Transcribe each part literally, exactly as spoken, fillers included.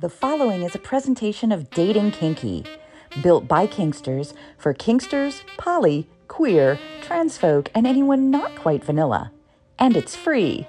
The following is a presentation of Dating Kinky, built by Kinksters for Kinksters, poly, queer, trans folk, and anyone not quite vanilla. And it's free.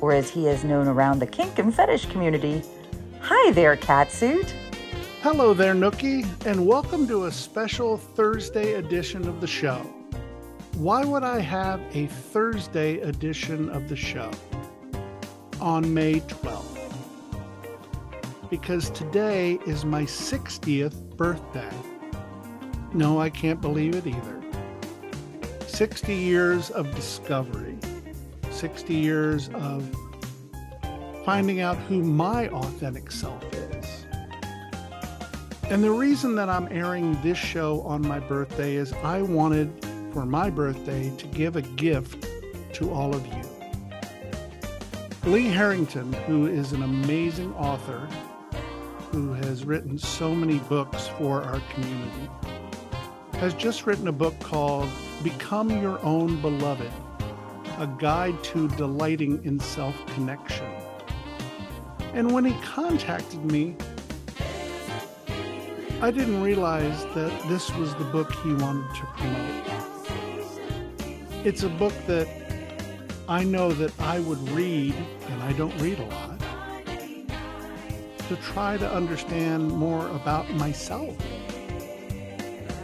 or as he is known around the kink and fetish community, Hi there, Catsuit. Hello there, Nookie, and welcome to a special Thursday edition of the show. Why would I have a Thursday edition of the show on May twelfth? Because today is my sixtieth birthday. No, I can't believe it either. sixty years of discovery. sixty years of finding out who my authentic self is. And the reason that I'm airing this show on my birthday is I wanted for my birthday to give a gift to all of you. Lee Harrington, who is an amazing author who has written so many books for our community, has just written a book called Become Your Own Beloved, A Guide to Delighting in Self-Connection. And when he contacted me, I didn't realize that this was the book he wanted to promote. It's a book that I know that I would read, and I don't read a lot, to try to understand more about myself.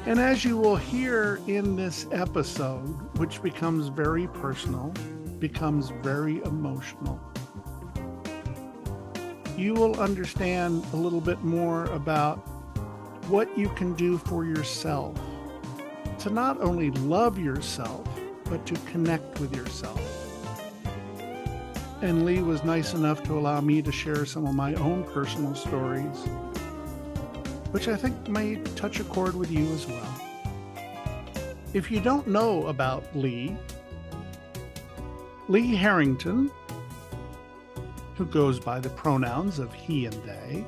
And as you will hear in this episode, which becomes very personal, becomes very emotional, you will understand a little bit more about what you can do for yourself to not only love yourself, but to connect with yourself. And Lee was nice enough to allow me to share some of my own personal stories, which I think may touch a chord with you as well. If you don't know about Lee, Lee Harrington, who goes by the pronouns of he and they,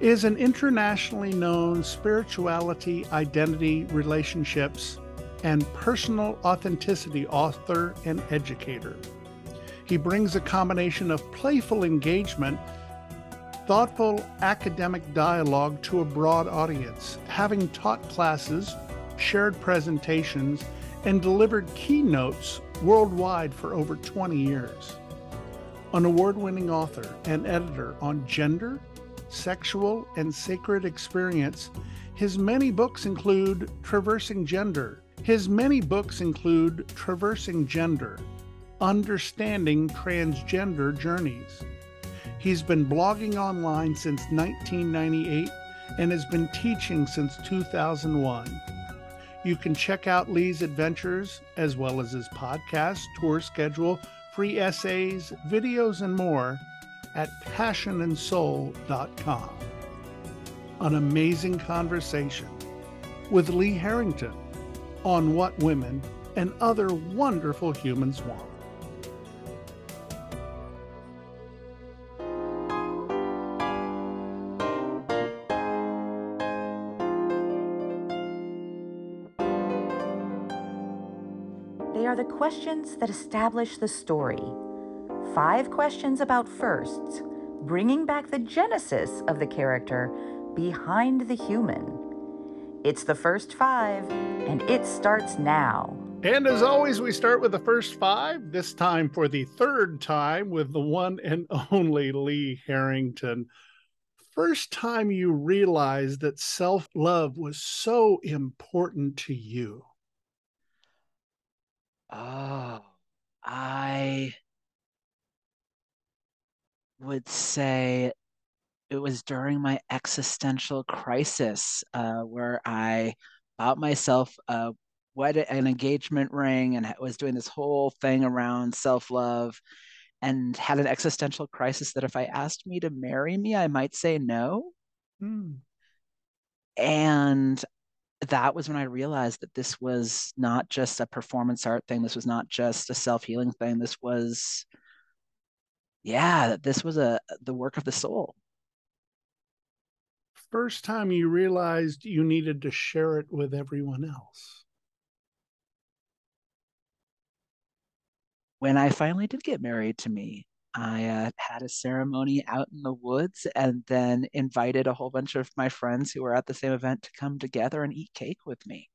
is an internationally known spirituality, identity, relationships, and personal authenticity author and educator. He brings a combination of playful engagement, thoughtful academic dialogue to a broad audience, having taught classes, shared presentations, and delivered keynotes worldwide for over twenty years. An award-winning author and editor on gender, sexual, and sacred experience, his many books include Traversing Gender, his many books include Traversing Gender, Understanding Transgender Journeys. He's been blogging online since nineteen ninety-eight and has been teaching since two thousand one. You can check out Lee's adventures, as well as his podcast, tour schedule, free essays, videos, and more at passion and soul dot com. An amazing conversation with Lee Harrington on what women and other wonderful humans want. The questions that establish the story. Five questions about firsts, bringing back the genesis of the character behind the human. It's the first five, and it starts now. And as always, we start with the first five, this time for the third time with the one and only Lee Harrington. First time you realized that self-love was so important to you. Oh, I would say it was during my existential crisis uh, where I bought myself a wedding, an engagement ring, and was doing this whole thing around self-love and had an existential crisis that if I asked me to marry me, I might say no. Mm. And that was when I realized that this was not just a performance art thing. This was not just a self-healing thing. This was, yeah, that this was a the work of the soul. First time you realized you needed to share it with everyone else. When I finally did get married to me, I uh, had a ceremony out in the woods and then invited a whole bunch of my friends who were at the same event to come together and eat cake with me.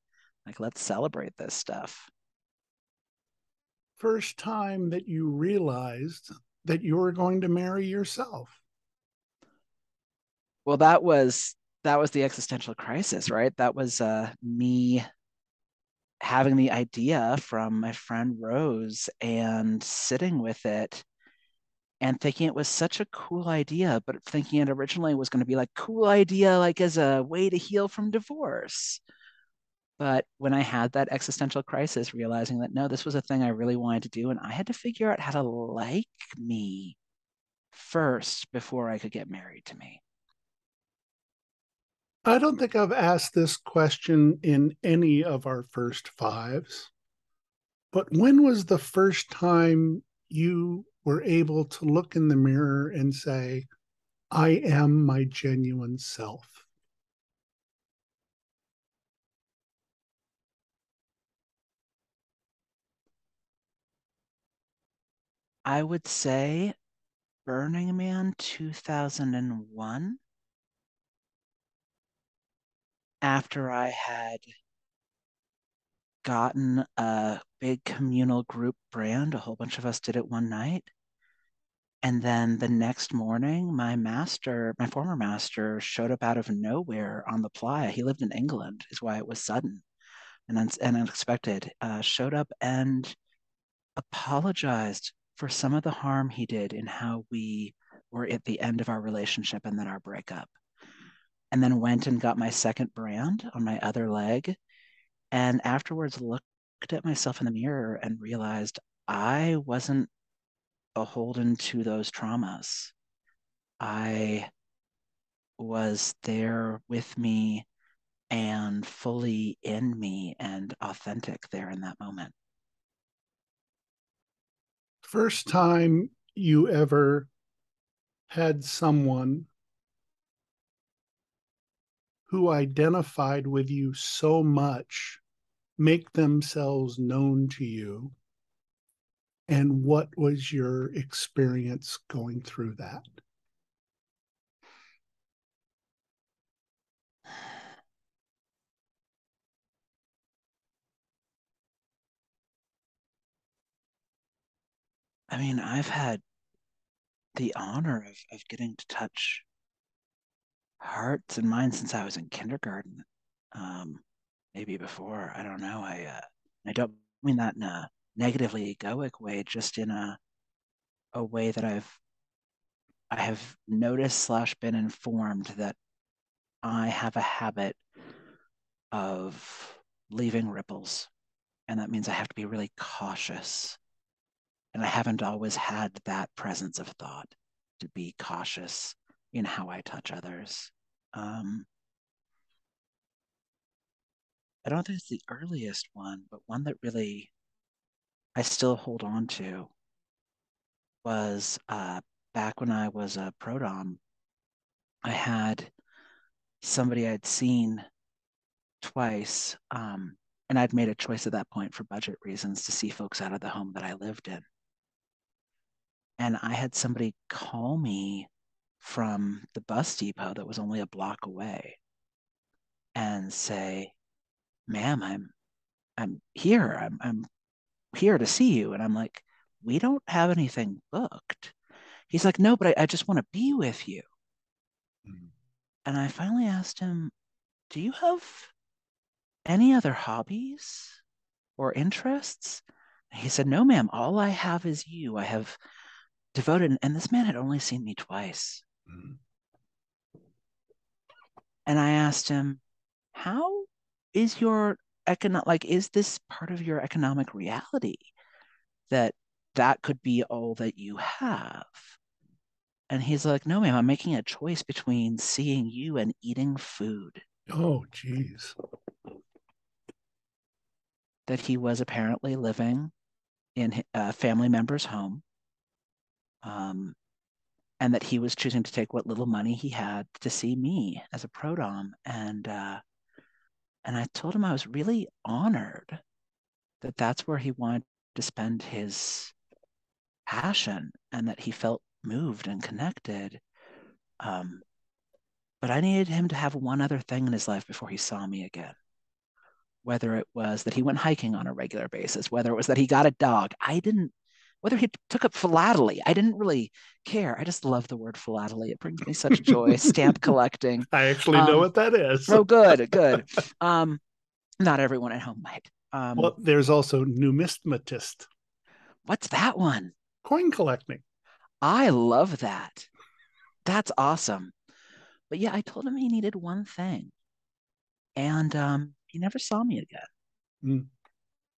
Like, let's celebrate this stuff. First time that you realized that you were going to marry yourself. Well, that was, that was the existential crisis, right? That was uh, me having the idea from my friend Rose and sitting with it and thinking it was such a cool idea, but thinking it originally was going to be like cool idea, like as a way to heal from divorce. But when I had that existential crisis, realizing that, no, this was a thing I really wanted to do, and I had to figure out how to like me first before I could get married to me. I don't think I've asked this question in any of our first fives, but when was the first time you were able to look in the mirror and say, I am my genuine self? I would say Burning Man two thousand one. After I had gotten a big communal group brand, a whole bunch of us did it one night. And then the next morning, my master, my former master, showed up out of nowhere on the playa. He lived in England, is why it was sudden and, un and unexpected. Uh, showed up and apologized for some of the harm he did in how we were at the end of our relationship and then our breakup. And then went and got my second brand on my other leg. And afterwards looked at myself in the mirror and realized I wasn't beholden to those traumas. I was there with me and fully in me and authentic there in that moment. First time you ever had someone who identified with you so much, make themselves known to you, and what was your experience going through that? I mean, I've had the honor of, of getting to touch hearts and minds since I was in kindergarten, um, maybe before. I don't know. I uh, I don't mean that in a negatively egoic way, just in a a way that I've I have noticed slash been informed that I have a habit of leaving ripples, and that means I have to be really cautious. And I haven't always had that presence of thought to be cautious in how I touch others. Um, I don't think it's the earliest one, but one that really I still hold on to was uh, back when I was a pro-dom. I had somebody I'd seen twice, um, and I'd made a choice at that point for budget reasons to see folks out of the home that I lived in. And I had somebody call me from the bus depot that was only a block away and say, ma'am, I'm I'm here. I'm I'm here to see you. And I'm like, we don't have anything booked. He's like, no, but I, I just want to be with you. Mm-hmm. And I finally asked him, do you have any other hobbies or interests? And he said, no, ma'am, all I have is you. I have devoted. And this man had only seen me twice. Mm-hmm. And I asked him, how is your economic, like, is this part of your economic reality that that could be all that you have? And he's like, no, ma'am, I'm making a choice between seeing you and eating food. Oh, geez. That he was apparently living in a family member's home, um, and that he was choosing to take what little money he had to see me as a pro-dom. And, uh, and I told him I was really honored that that's where he wanted to spend his passion and that he felt moved and connected. Um, but I needed him to have one other thing in his life before he saw me again. Whether it was that he went hiking on a regular basis, whether it was that he got a dog, I didn't, whether he took up philately, I didn't really care. I just love the word philately. It brings me such joy. Stamp collecting. I actually um, know what that is. Oh, good, good. Um, not everyone at home might. Um, well, there's also numismatist. What's that one? Coin collecting. I love that. That's awesome. But yeah, I told him he needed one thing. And, um, he never saw me again. Mm.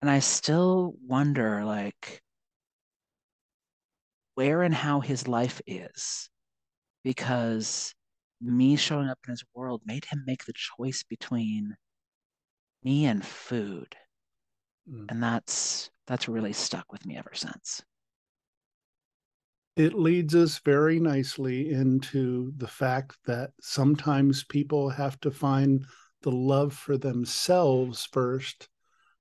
And I still wonder, like, where and how his life is, because me showing up in his world made him make the choice between me and food. Mm. And that's that's really stuck with me ever since. It leads us very nicely into the fact that sometimes people have to find the love for themselves first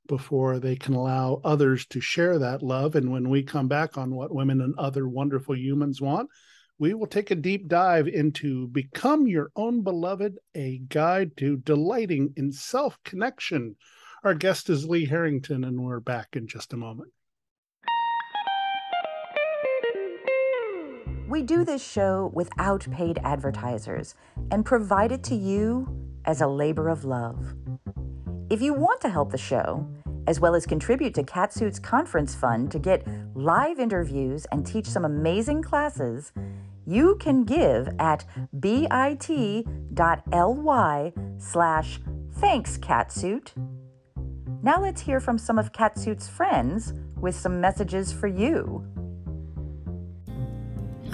before they can allow others to share that love. And when we come back on What Women and Other Wonderful Humans Want, we will take a deep dive into Become Your Own Beloved, a guide to delighting in self-connection. Our guest is Lee Harrington, and we're back in just a moment. We do this show without paid advertisers and provide it to you as a labor of love. If you want to help the show, as well as contribute to Catsuit's conference fund to get live interviews and teach some amazing classes, you can give at bit.ly slash thanks Catsuit. Now let's hear from some of Catsuit's friends with some messages for you.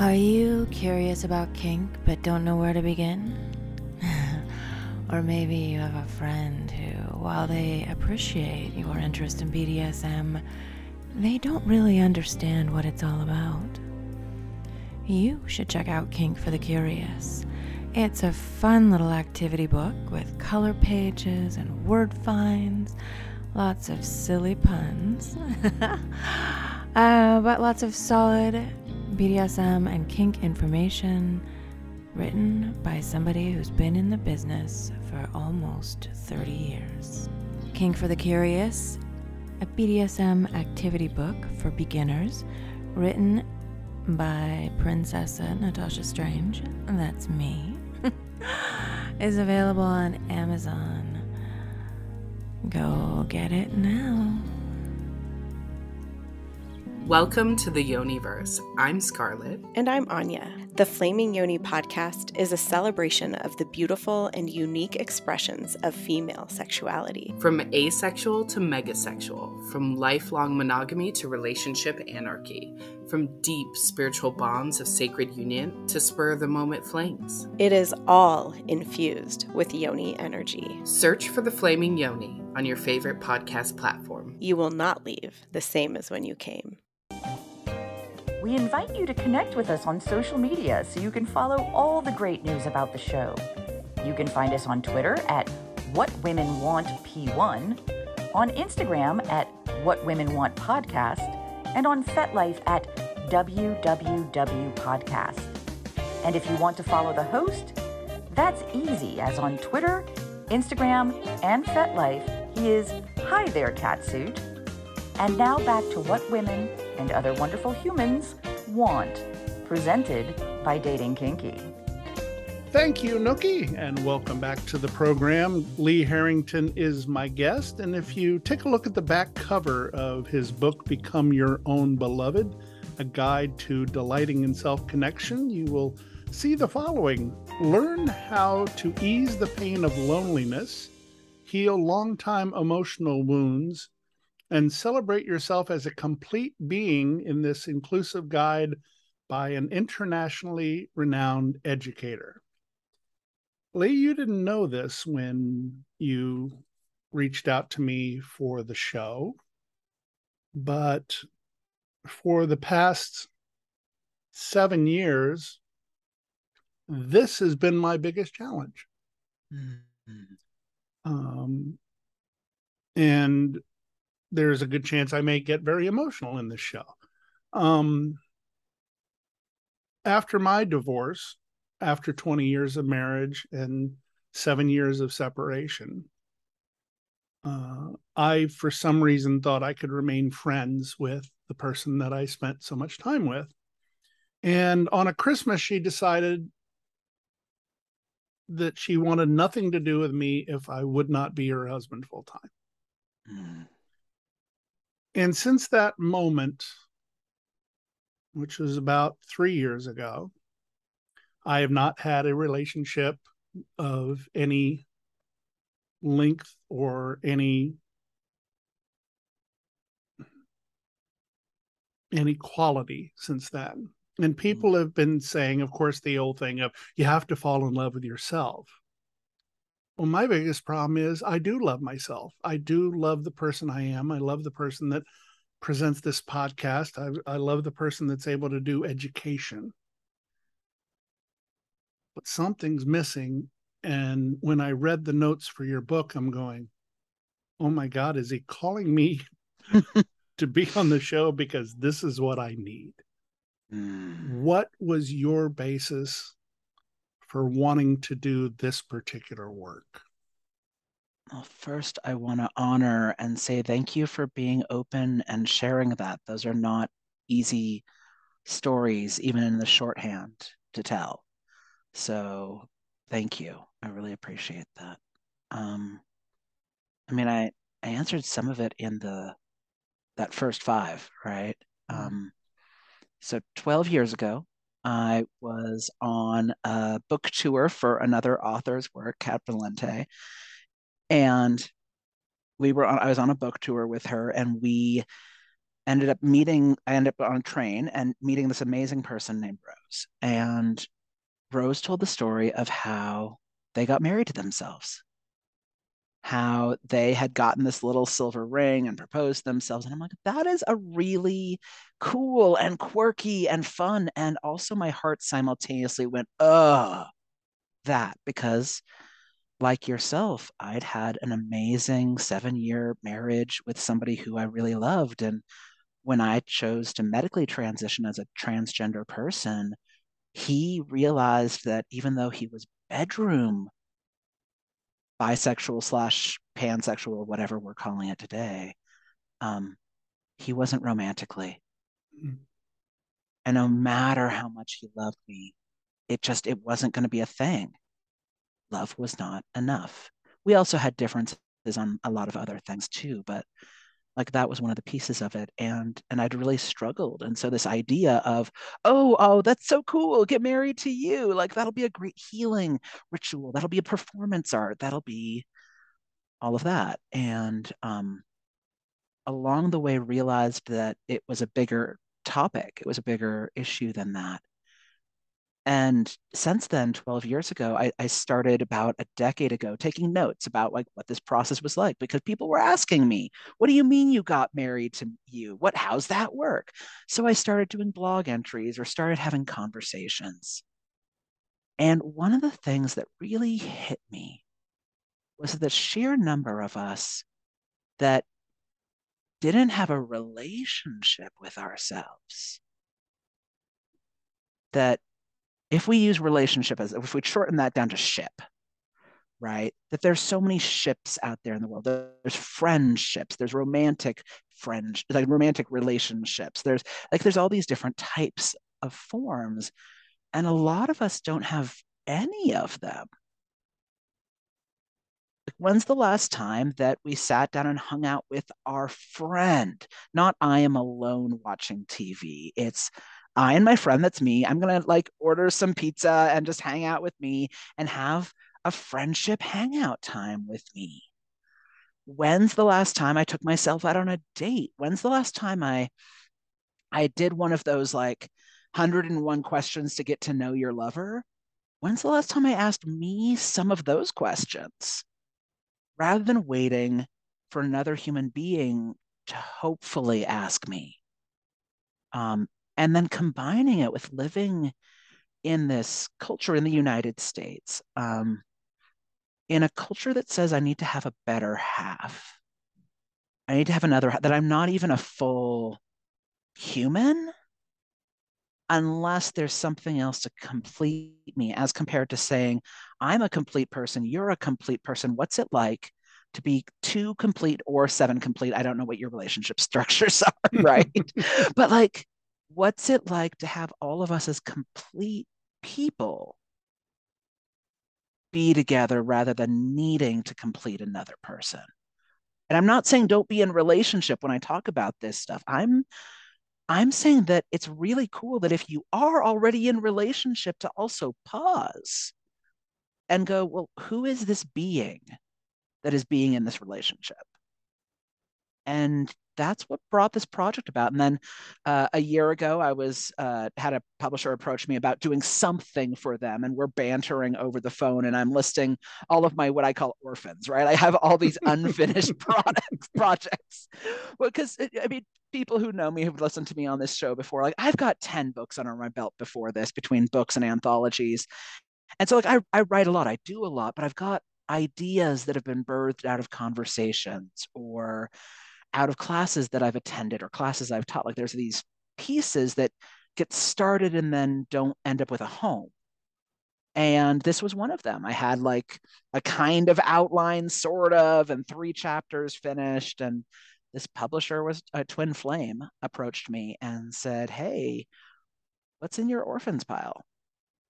Are you curious about kink but don't know where to begin? Or maybe you have a friend who, while they appreciate your interest in B D S M, they don't really understand what it's all about. You should check out Kink for the Curious. It's a fun little activity book with color pages and word finds, lots of silly puns, uh, but lots of solid B D S M and kink information, written by somebody who's been in the business for almost thirty years. Kink for the Curious, a B D S M activity book for beginners, written by Princess Natasha Strange, that's me, is available on Amazon. Go get it now. Welcome to the Yoniverse. I'm Scarlett. And I'm Anya. The Flaming Yoni podcast is a celebration of the beautiful and unique expressions of female sexuality. From asexual to megasexual, from lifelong monogamy to relationship anarchy, from deep spiritual bonds of sacred union to spur-of-the-moment flings. It is all infused with Yoni energy. Search for the Flaming Yoni on your favorite podcast platform. You will not leave the same as when you came. We invite you to connect with us on social media so you can follow all the great news about the show. You can find us on Twitter at What Women Want P one, on Instagram at What Women Want Podcast, and on FetLife at W W W Podcast. And if you want to follow the host, that's easy, as on Twitter, Instagram, and FetLife, he is Hi There Catsuit. And now back to what women and other wonderful humans want, presented by Dating Kinky. Thank you, Nookie, and welcome back to the program. Lee Harrington is my guest, and if you take a look at the back cover of his book, Become Your Own Beloved, A Guide to Delighting in Self-Connection, you will see the following. Learn how to ease the pain of loneliness, heal long-time emotional wounds, and celebrate yourself as a complete being in this inclusive guide by an internationally renowned educator. Lee, you didn't know this when you reached out to me for the show, but for the past seven years, this has been my biggest challenge. Mm-hmm. Um, and there's a good chance I may get very emotional in this show. Um, after my divorce, after twenty years of marriage and seven years of separation, uh, I, for some reason, thought I could remain friends with the person that I spent so much time with. And on a Christmas, she decided that she wanted nothing to do with me if I would not be her husband full time. Mm. And since that moment, which was about three years ago, I have not had a relationship of any length or any any quality since that. And people have been saying, of course, the old thing of you have to fall in love with yourself. Well, my biggest problem is I do love myself. I do love the person I am. I love the person that presents this podcast. I, I love the person that's able to do education. But something's missing. And when I read the notes for your book, I'm going, oh my God, is he calling me to be on the show? Because this is what I need. Mm. What was your basis for wanting to do this particular work? Well, first, I want to honor and say thank you for being open and sharing that. Those are not easy stories, even in the shorthand, to tell. So thank you. I really appreciate that. Um, I mean, I, I answered some of it in the, that first five, right? Um, so twelve years ago, I was on a book tour for another author's work, Cat Valente. And we were on, I was on a book tour with her, and we ended up meeting, I ended up on a train and meeting this amazing person named Rose. And Rose told the story of how they got married to themselves, how they had gotten this little silver ring and proposed themselves. And I'm like, that is a really cool and quirky and fun. And also my heart simultaneously went, oh, that, because like yourself, I'd had an amazing seven year marriage with somebody who I really loved. And when I chose to medically transition as a transgender person, he realized that even though he was bedroom bisexual slash pansexual, whatever we're calling it today, um, he wasn't romantically. Mm-hmm. And no matter how much he loved me, it just, it wasn't going to be a thing. Love was not enough. We also had differences on a lot of other things too, but like that was one of the pieces of it. And, and I'd really struggled. And so this idea of, oh, oh, that's so cool. Get married to you. Like, that'll be a great healing ritual. That'll be a performance art. That'll be all of that. And um, along the way realized that it was a bigger topic. It was a bigger issue than that. And since then, twelve years ago, I, I started about a decade ago taking notes about like what this process was like, because people were asking me, what do you mean you got married to you? What, how's that work? So I started doing blog entries or started having conversations. And one of the things that really hit me was the sheer number of us that didn't have a relationship with ourselves, that if we use relationship as, if we shorten that down to ship, right? That there's so many ships out there in the world. There's friendships, there's romantic friends, like romantic relationships. There's like, there's all these different types of forms. And a lot of us don't have any of them. Like, when's the last time that we sat down and hung out with our friend? Not I am alone watching T V. It's I and my friend, that's me. I'm gonna like order some pizza and just hang out with me and have a friendship hangout time with me. When's the last time I took myself out on a date? When's the last time I I did one of those like one hundred and one questions to get to know your lover? When's the last time I asked me some of those questions? Rather than waiting for another human being to hopefully ask me. Um, and then combining it with living in this culture in the United States, um, in a culture that says I need to have a better half. I need to have another, that I'm not even a full human unless there's something else to complete me, as compared to saying, I'm a complete person, you're a complete person. What's it like to be two complete or seven complete? I don't know what your relationship structures are, right? But like, what's it like to have all of us as complete people be together rather than needing to complete another person? And I'm not saying don't be in relationship when I talk about this stuff. I'm I'm saying that it's really cool that if you are already in relationship to also pause and go, well, who is this being that is being in this relationship? And that's what brought this project about. And then uh, a year ago, I was uh, had a publisher approach me about doing something for them, and we're bantering over the phone, and I'm listing all of my what I call orphans, right? I have all these unfinished products, projects. Well, because, I mean, people who know me, who've listened to me on this show before, like, I've got ten books under my belt before this, between books and anthologies. And so, like, I, I write a lot, I do a lot, but I've got ideas that have been birthed out of conversations or out of classes that I've attended or classes I've taught. Like, there's these pieces that get started and then don't end up with a home. And this was one of them. I had like a kind of outline, sort of, and three chapters finished. And this publisher was a Twin Flame, approached me and said, hey, what's in your orphans pile?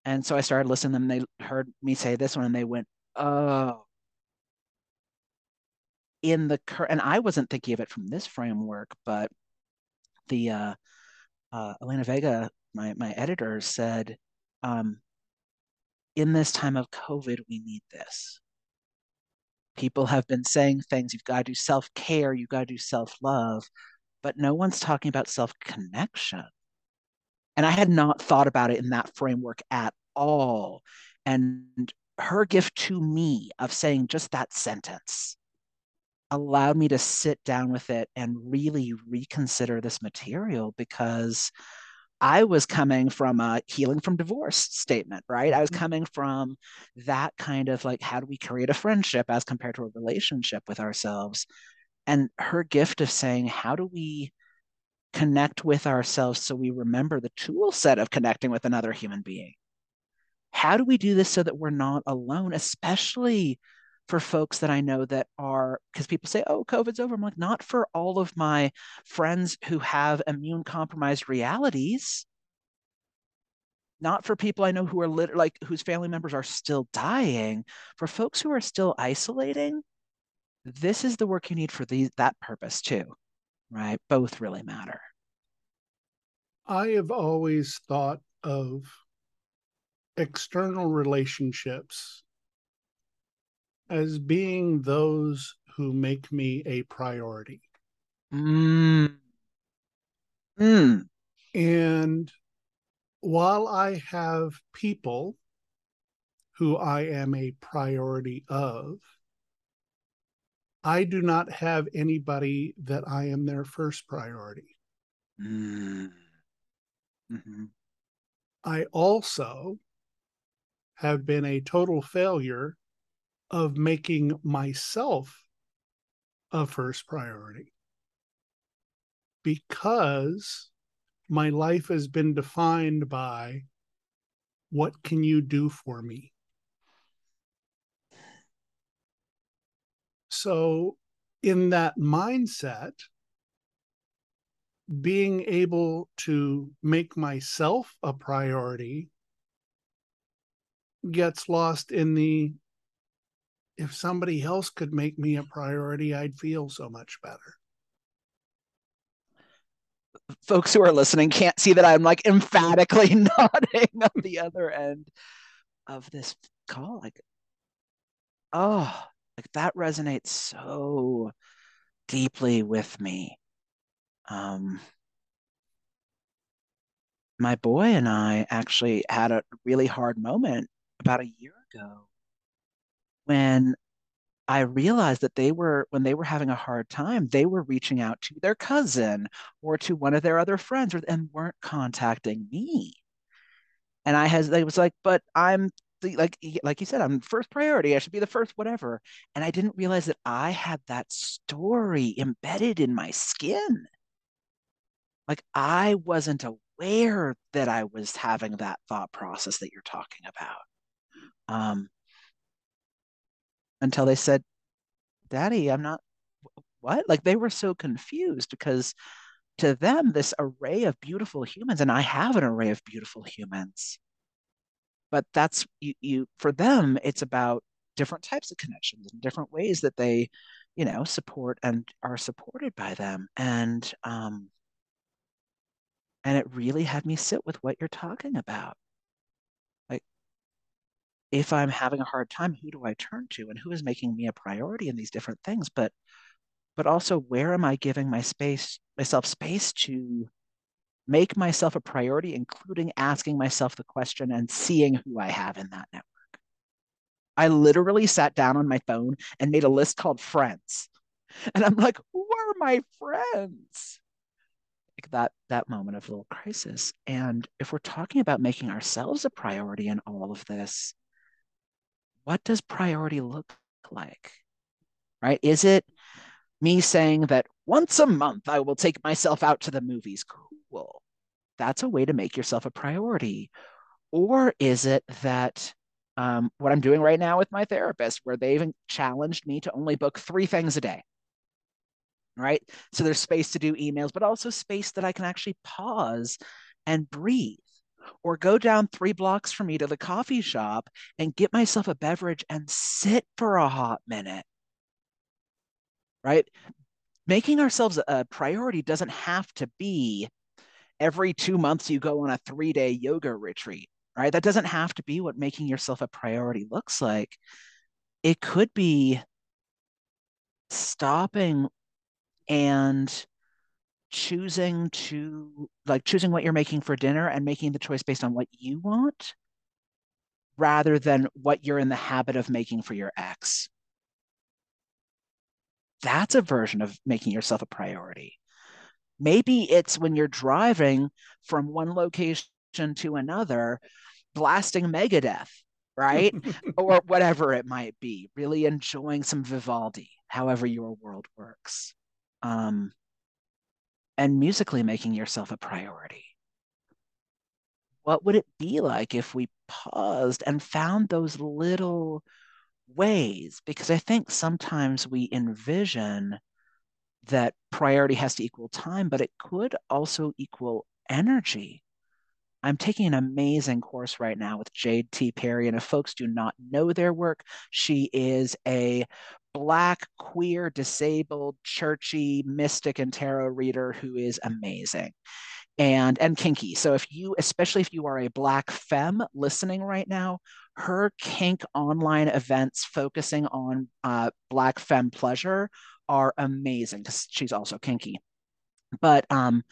And so I started listening to them. They heard me say this one and they went, oh, in the current, and I wasn't thinking of it from this framework, but the uh, uh, Elena Vega, my my editor, said, um, in this time of COVID, we need this. People have been saying things, you've got to do self-care, you've got to do self-love, but no one's talking about self-connection. And I had not thought about it in that framework at all. And her gift to me of saying just that sentence allowed me to sit down with it and really reconsider this material, because I was coming from a healing from divorce statement, right? I was coming from that kind of like, how do we create a friendship as compared to a relationship with ourselves? And her gift of saying, how do we connect with ourselves so we remember the tool set of connecting with another human being? How do we do this so that we're not alone, especially for folks that I know that are, because people say, oh, COVID's over. I'm like, not for all of my friends who have immune compromised realities. Not for people I know who are lit- like whose family members are still dying. For folks who are still isolating, this is the work you need for these, that purpose too, right? Both really matter. I have always thought of external relationships as being those who make me a priority. Mm. Mm. And while I have people who I am a priority of, I do not have anybody that I am their first priority. Mm. Mm-hmm. I also have been a total failure of making myself a first priority, because my life has been defined by What can you do for me? So in that mindset, being able to make myself a priority gets lost in the, if somebody else could make me a priority, I'd feel so much better. Folks who are listening can't see that I'm like emphatically nodding on the other end of this call. Like, oh, like that resonates so deeply with me. Um, my boy and I actually had a really hard moment about a year ago when I realized that they were, when they were having a hard time, they were reaching out to their cousin or to one of their other friends and weren't contacting me. And I has, I was like, but I'm the, like, like you said, I'm first priority. I should be the first, whatever. And I didn't realize that I had that story embedded in my skin. Like I wasn't aware that I was having that thought process that you're talking about. Um, Until they said, Daddy, I'm not, what? Like they were so confused because to them, this array of beautiful humans, and I have an array of beautiful humans, but that's, you, you for them, it's about different types of connections and different ways that they, you know, support and are supported by them. And, um, and it really had me sit with what you're talking about. If I'm having a hard time, who do I turn to and who is making me a priority in these different things? But but also, where am I giving my space, myself space to make myself a priority, including asking myself the question and seeing who I have in that network? I literally sat down on my phone and made a list called friends. And I'm like, who are my friends? Like that, that moment of little crisis. And if we're talking about making ourselves a priority in all of this, what does priority look like, right? Is it me saying that once a month I will take myself out to the movies? Cool. That's a way to make yourself a priority. Or is it that um, what I'm doing right now with my therapist, where they've challenged me to only book three things a day, right? So there's space to do emails, but also space that I can actually pause and breathe. Or go down three blocks from me to the coffee shop and get myself a beverage and sit for a hot minute, right? Making ourselves a priority doesn't have to be every two months you go on a three-day yoga retreat, right? That doesn't have to be what making yourself a priority looks like. It could be stopping and choosing to like choosing what you're making for dinner and making the choice based on what you want rather than what you're in the habit of making for your ex. That's a version of making yourself a priority. Maybe it's when you're driving from one location to another, blasting Megadeth, right? Or whatever it might be, really enjoying some Vivaldi, however your world works. Um, And musically making yourself a priority. What would it be like if we paused and found those little ways? Because I think sometimes we envision that priority has to equal time, but it could also equal energy. I'm taking an amazing course right now with Jade T. Perry, and if folks do not know their work, she is a Black, queer, disabled, churchy, mystic, and tarot reader who is amazing and, and kinky. So if you, especially if you are a Black femme listening right now, her kink online events focusing on uh, Black femme pleasure are amazing because she's also kinky. But um,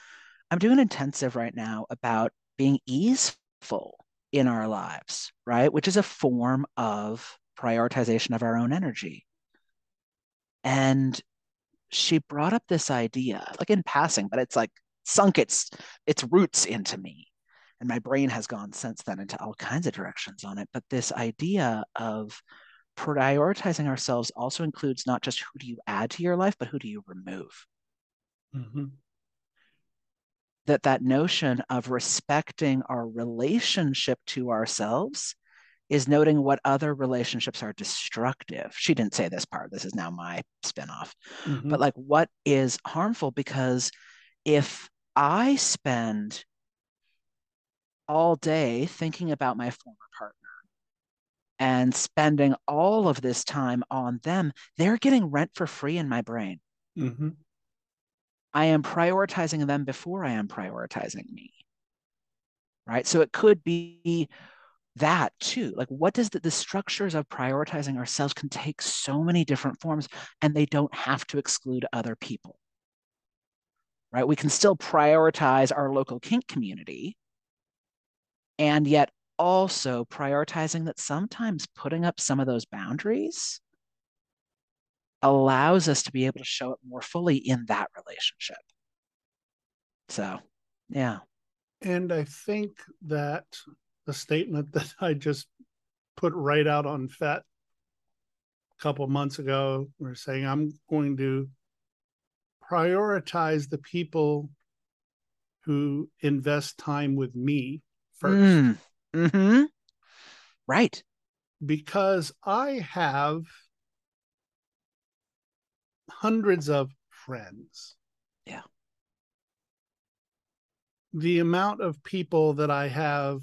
I'm doing an intensive right now about being easeful in our lives, right? Which is a form of prioritization of our own energy. And she brought up this idea, like in passing, but it's like sunk its its roots into me. And my brain has gone since then into all kinds of directions on it. But this idea of prioritizing ourselves also includes not just who do you add to your life, but who do you remove? Mm-hmm. that that notion of respecting our relationship to ourselves is noting what other relationships are destructive. She didn't say this part. This is now my spinoff. Mm-hmm. But like, what is harmful? Because if I spend all day thinking about my former partner and spending all of this time on them, they're getting rent for free in my brain. Mm-hmm. I am prioritizing them before I am prioritizing me, right? So it could be that too. Like, what does the, the structures of prioritizing ourselves can take so many different forms, and they don't have to exclude other people, right? We can still prioritize our local kink community, and yet also prioritizing that sometimes putting up some of those boundaries allows us to be able to show it more fully in that relationship. So, yeah. And I think that the statement that I just put right out on F E T a couple of months ago, we're saying, I'm going to prioritize the people who invest time with me first. Mm. Mm-hmm. Right. Because I have hundreds of friends. Yeah. The amount of people that I have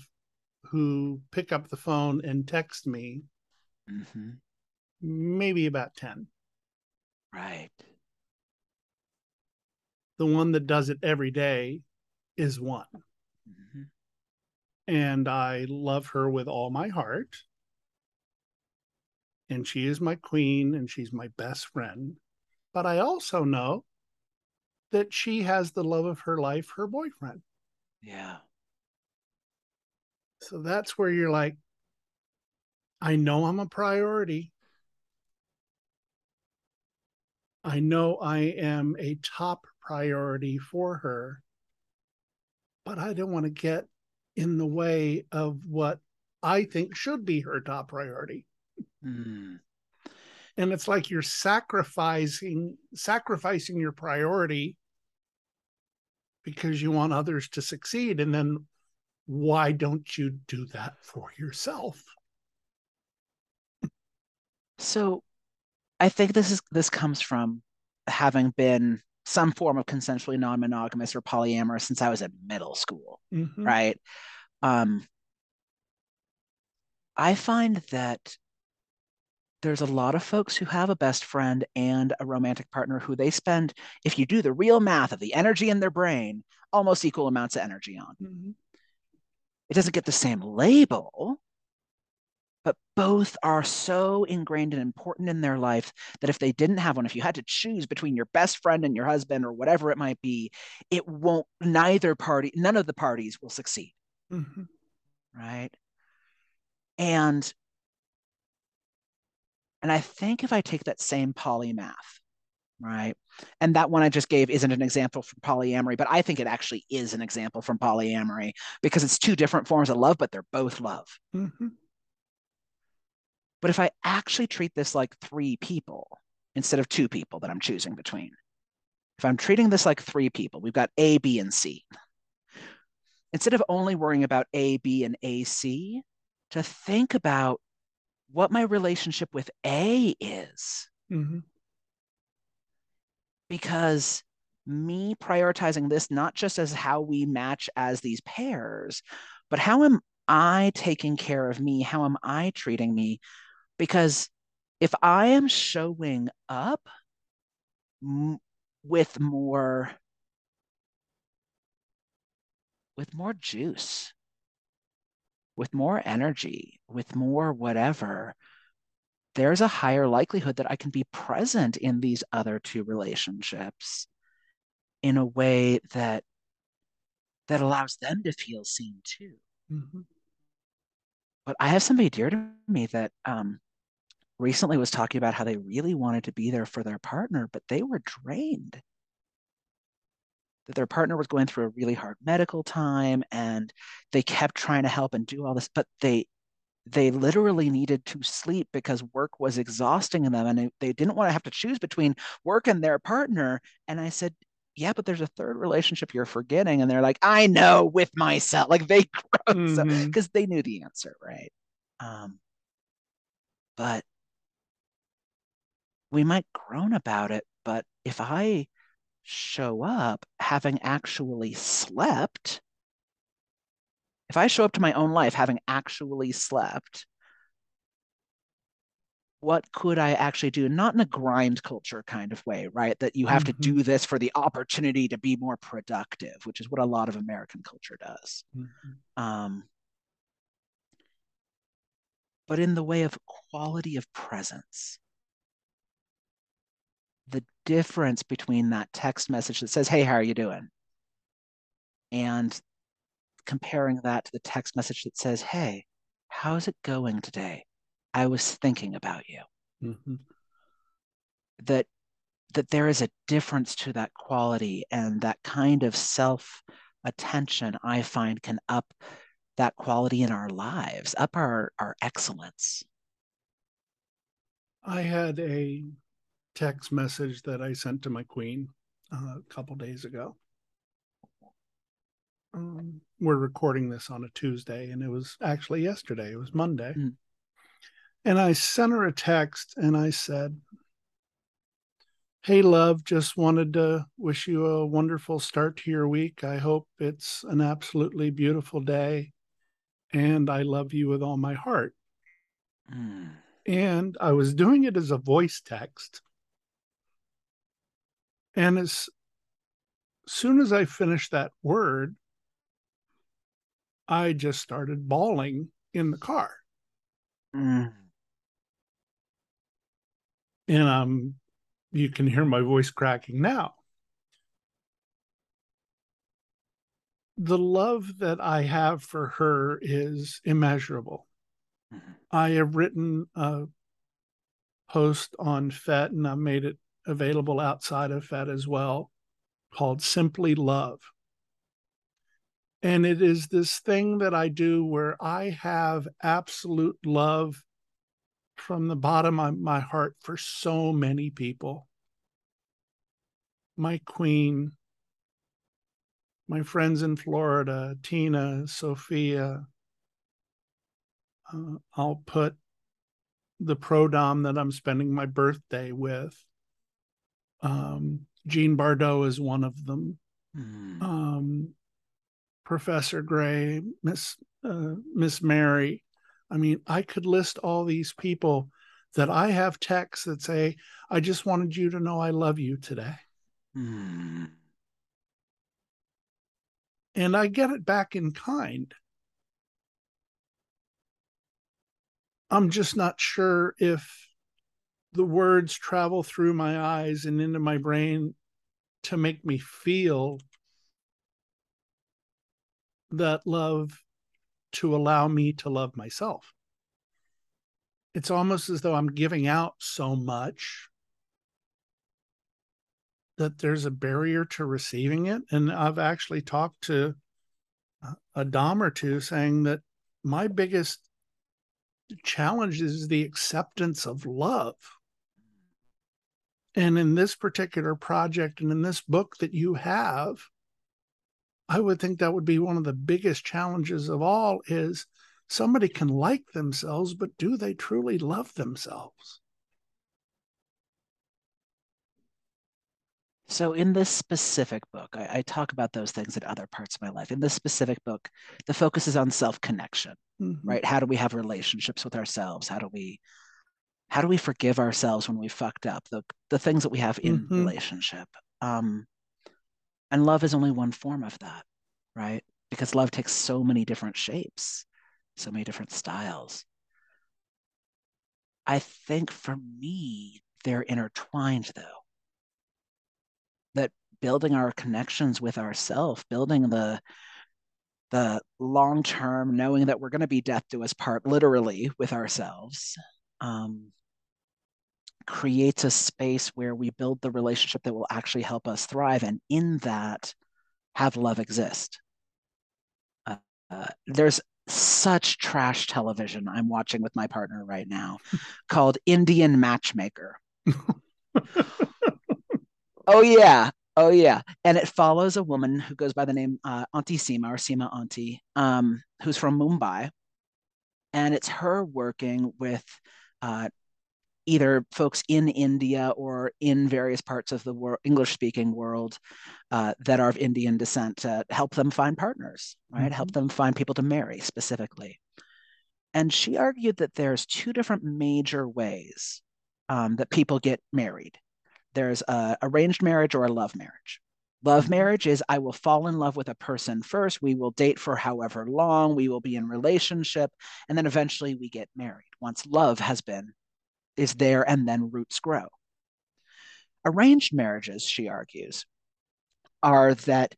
who pick up the phone and text me, mm-hmm. maybe about ten. Right. The one that does it every day is one. Mm-hmm. And I love her with all my heart. And she is my queen and she's my best friend. But I also know that she has the love of her life, her boyfriend. Yeah. So that's where you're like, I know I'm a priority. I know I am a top priority for her, but I don't want to get in the way of what I think should be her top priority. Mm. And it's like you're sacrificing, sacrificing your priority because you want others to succeed. And then why don't you do that for yourself? So I think this is this comes from having been some form of consensually non-monogamous or polyamorous since I was in middle school, mm-hmm. right? Um, I find that there's a lot of folks who have a best friend and a romantic partner who they spend, if you do the real math of the energy in their brain, almost equal amounts of energy on. Mm-hmm. It doesn't get the same label, but both are so ingrained and important in their life that if they didn't have one, if you had to choose between your best friend and your husband or whatever it might be, it won't, neither party, none of the parties will succeed. Mm-hmm. Right. And And I think if I take that same polymath, right? And that one I just gave isn't an example from polyamory, but I think it actually is an example from polyamory because it's two different forms of love, but they're both love. Mm-hmm. But if I actually treat this like three people instead of two people that I'm choosing between, if I'm treating this like three people, we've got A, B, and C. Instead of only worrying about A, B, and A C, to think about what my relationship with A is. Mm-hmm. Because me prioritizing this, not just as how we match as these pairs, but how am I taking care of me? How am I treating me? Because if I am showing up m- with more, with more juice, with more energy, with more whatever, there's a higher likelihood that I can be present in these other two relationships in a way that that allows them to feel seen too. Mm-hmm. But I have somebody dear to me that um, recently was talking about how they really wanted to be there for their partner, but they were drained. That their partner was going through a really hard medical time and they kept trying to help and do all this, but they they literally needed to sleep because work was exhausting them and they, they didn't want to have to choose between work and their partner. And I said, yeah, but there's a third relationship you're forgetting. And they're like, I know, with myself. Like they grow so, because they knew the answer, right? Um, but we might groan about it, but if I show up having actually slept, if I show up to my own life having actually slept, what could I actually do? Not in a grind culture kind of way, right? That you have mm-hmm. to do this for the opportunity to be more productive, which is what a lot of American culture does. Mm-hmm. Um, but in the way of quality of presence. The difference between that text message that says, hey, how are you doing? And comparing that to the text message that says, hey, how's it going today? I was thinking about you. Mm-hmm. That that there is a difference to that quality, and that kind of self-attention I find can up that quality in our lives, up our, our excellence. I had a text message that I sent to my queen uh, a couple days ago. Um, we're recording this on a Tuesday, and it was actually yesterday. It was Monday. Mm. And I sent her a text and I said, hey, love, just wanted to wish you a wonderful start to your week. I hope it's an absolutely beautiful day. And I love you with all my heart. Mm. And I was doing it as a voice text. And as soon as I finished that word, I just started bawling in the car. Mm. And um, you can hear my voice cracking now. The love that I have for her is immeasurable. Mm-hmm. I have written a post on F E T, and I made it available outside of F E T as well, called Simply Love. And it is this thing that I do where I have absolute love from the bottom of my heart for so many people. My queen, my friends in Florida, Tina, Sophia. Uh, I'll put the pro-dom that I'm spending my birthday with. Um, Jean Bardot is one of them. Mm. Um, Professor Gray, Miss uh, Miss Mary. I mean, I could list all these people that I have texts that say, I just wanted you to know I love you today. Mm. And I get it back in kind. I'm just not sure if the words travel through my eyes and into my brain to make me feel that love, to allow me to love myself. It's almost as though I'm giving out so much that there's a barrier to receiving it. And I've actually talked to a dom or two saying that my biggest challenge is the acceptance of love. And in this particular project and in this book that you have, I would think that would be one of the biggest challenges of all, is somebody can like themselves, but do they truly love themselves? So in this specific book, I, I talk about those things in other parts of my life. In this specific book, the focus is on self-connection, mm-hmm. right? How do we have relationships with ourselves? How do we how do we forgive ourselves when we fucked up? The, the things that we have in mm-hmm. relationship. Um, And love is only one form of that, right? Because love takes so many different shapes, so many different styles. I think for me, they're intertwined though. That building our connections with ourselves, building the, the long-term knowing that we're gonna be death do us part literally with ourselves, um, creates a space where we build the relationship that will actually help us thrive, and in that have love exist. Uh, uh, there's such trash television I'm watching with my partner right now called Indian Matchmaker. Oh yeah, Oh yeah. And it follows a woman who goes by the name uh, Auntie Seema, or Seema Auntie, um, who's from Mumbai. And it's her working with uh, either folks in India or in various parts of the world, English-speaking world, uh, that are of Indian descent, to help them find partners, right? Mm-hmm. Help them find people to marry specifically. And she argued that there's two different major ways um, that people get married. There's a arranged marriage or a love marriage. Love marriage is, I will fall in love with a person first. We will date for however long. We will be in relationship. And then eventually we get married once love has been, is there, and then roots grow. Arranged marriages, she argues, are that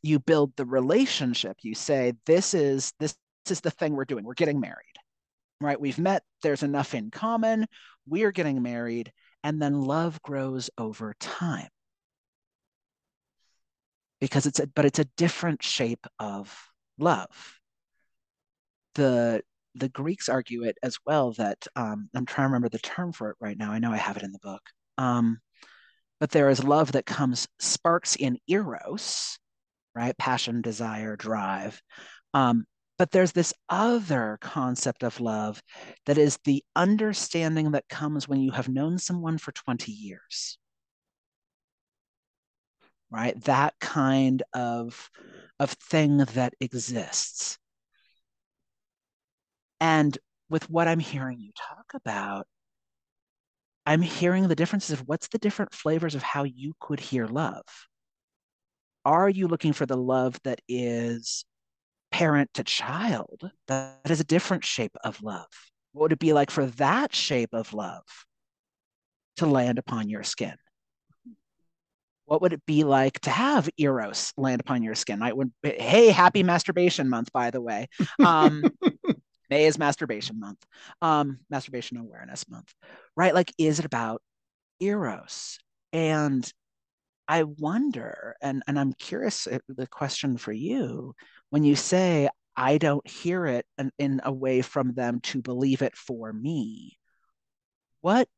you build the relationship. You say, this is, this is the thing we're doing. We're getting married, right? We've met. There's enough in common. We're getting married. And then love grows over time. Because it's a, but it's a different shape of love. The the Greeks argue it as well, that um, I'm trying to remember the term for it right now. I know I have it in the book. Um, but there is love that comes, sparks in eros, right? Passion, desire, drive. Um, but there's this other concept of love that is the understanding that comes when you have known someone for twenty years. Right? That kind of, of thing that exists. And with what I'm hearing you talk about, I'm hearing the differences of what's the different flavors of how you could hear love. Are you looking for the love that is parent to child? That, that is a different shape of love. What would it be like for that shape of love to land upon your skin? What would it be like to have eros land upon your skin? I would. Hey, happy masturbation month, by the way. Um, May is masturbation month, um, masturbation awareness month, right? Like, is it about eros? And I wonder, and and I'm curious, the question for you, when you say, I don't hear it in, in a way from them to believe it for me, what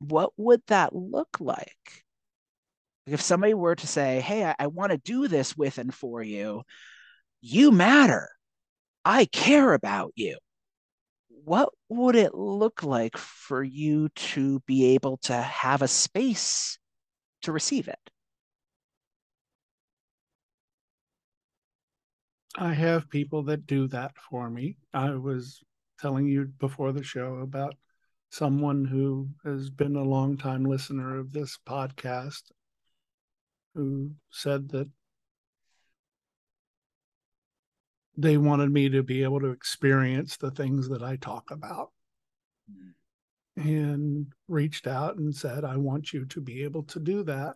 what would that look like? If somebody were to say, hey, I, I want to do this with and for you, you matter, I care about you, what would it look like for you to be able to have a space to receive it? I have people that do that for me. I was telling you before the show about someone who has been a longtime listener of this podcast, who said that they wanted me to be able to experience the things that I talk about, mm-hmm. and reached out and said, I want you to be able to do that.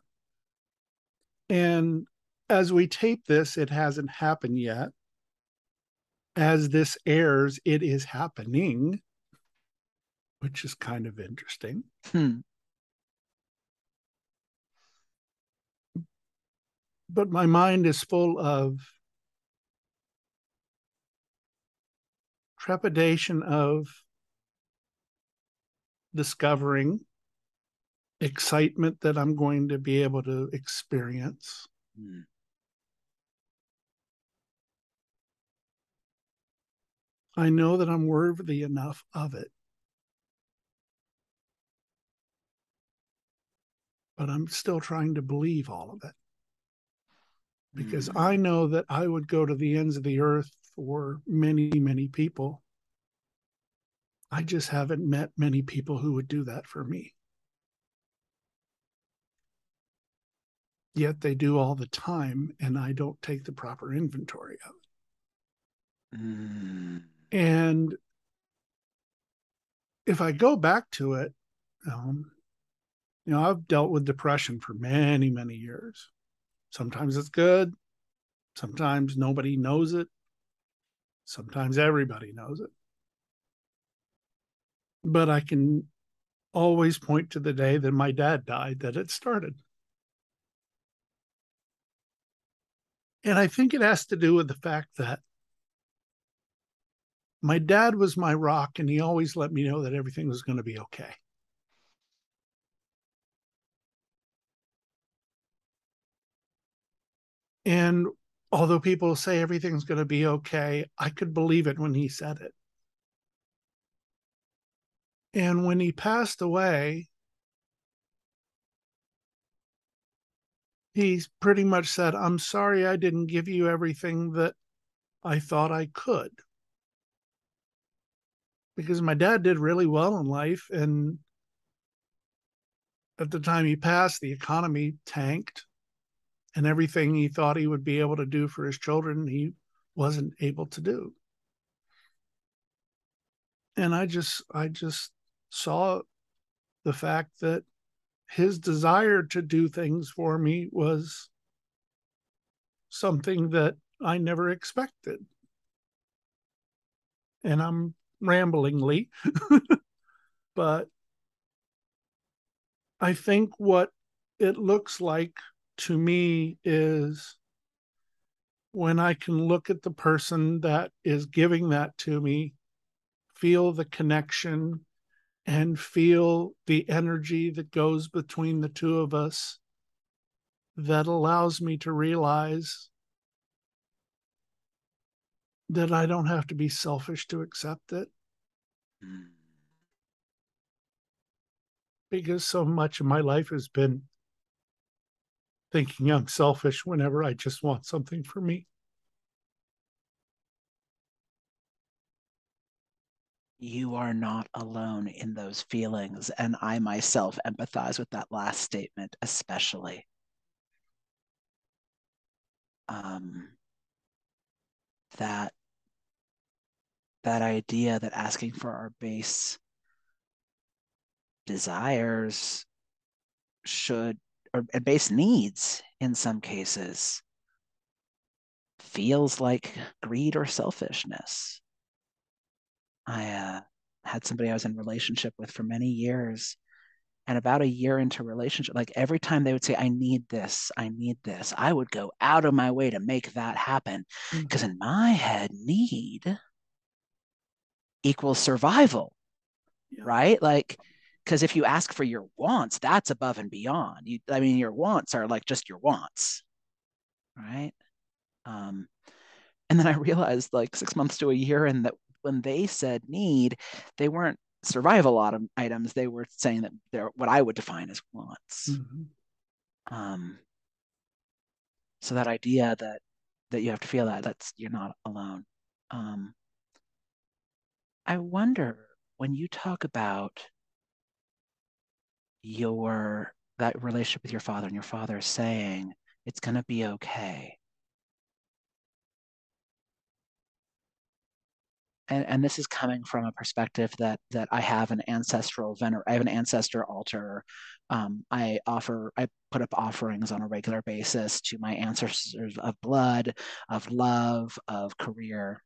And as we tape this, it hasn't happened yet. As this airs, it is happening, which is kind of interesting. Hmm. But my mind is full of trepidation of discovering, excitement that I'm going to be able to experience. Mm. I know that I'm worthy enough of it, but I'm still trying to believe all of it. Because I know that I would go to the ends of the earth for many, many people. I just haven't met many people who would do that for me. Yet they do all the time, and I don't take the proper inventory of it. Mm. And if I go back to it, um, you know, I've dealt with depression for many, many years. Sometimes it's good. Sometimes nobody knows it. Sometimes everybody knows it. But I can always point to the day that my dad died that it started. And I think it has to do with the fact that my dad was my rock, and he always let me know that everything was going to be okay. And although people say everything's going to be okay, I could believe it when he said it. And when he passed away, he pretty much said, I'm sorry I didn't give you everything that I thought I could. Because my dad did really well in life, and at the time he passed, the economy tanked, and everything he thought he would be able to do for his children, he wasn't able to do. And I just, I just saw the fact that his desire to do things for me was something that I never expected. And I'm ramblingly, but I think what it looks like to me is when I can look at the person that is giving that to me, feel the connection, and feel the energy that goes between the two of us, that allows me to realize that I don't have to be selfish to accept it. Mm. Because so much of my life has been thinking I'm selfish whenever I just want something for me. You are not alone in those feelings. And I myself empathize with that last statement, especially. Um, that that idea that asking for our base desires should, or base needs in some cases, feels like greed or selfishness. I uh, had somebody I was in a relationship with for many years, and about a year into relationship, like every time they would say, I need this, I need this, I would go out of my way to make that happen. Because mm-hmm. in my head, need equals survival, yeah. right? Like, because if you ask for your wants, that's above and beyond. You, I mean, your wants are like just your wants, right? Um, and then I realized like six months to a year in that when they said need, they weren't survival items. They were saying that they're what I would define as wants. Mm-hmm. Um, so that idea that that you have to feel that that's you're not alone. Um, I wonder when you talk about your that relationship with your father and your father saying it's going to be okay. And, and this is coming from a perspective that that I have an ancestral vener, I have an ancestor altar. Um, I offer, I put up offerings on a regular basis to my ancestors of blood, of love, of career,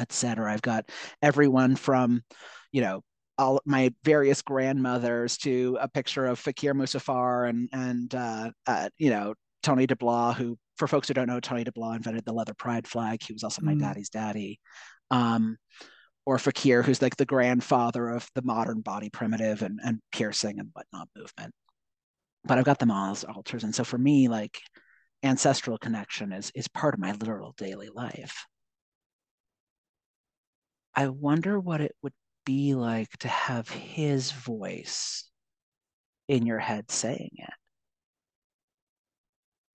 et cetera. I've got everyone from, you know, all my various grandmothers to a picture of Fakir Musafar and and uh, uh, you know, Tony de Blas, who, for folks who don't know, Tony de Blas invented the leather pride flag. He was also my mm. daddy's daddy. Um, or Fakir, who's like the grandfather of the modern body primitive and, and piercing and whatnot movement. But I've got them all as altars. And so for me, like ancestral connection is, is part of my literal daily life. I wonder what it would be like to have his voice in your head saying it.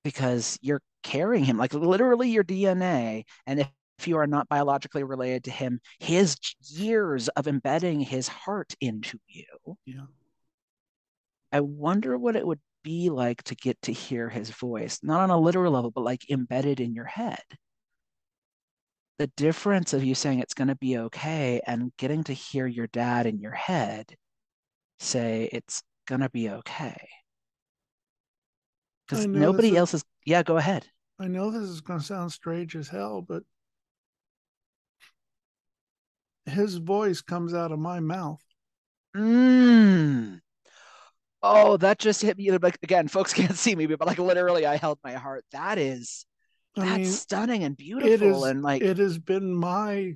Because you're carrying him, like literally your D N A. And if If you are not biologically related to him, his years of embedding his heart into you. Yeah. I wonder what it would be like to get to hear his voice, not on a literal level, but like embedded in your head. The difference of you saying it's going to be okay and getting to hear your dad in your head say it's going to be okay. Because nobody else is, yeah, go ahead. I know this is going to sound strange as hell, but his voice comes out of my mouth. Mm. Oh, that just hit me. Like, again, folks can't see me, but like literally I held my heart. That is, that's I mean, stunning and beautiful. It is, and like, it has been my,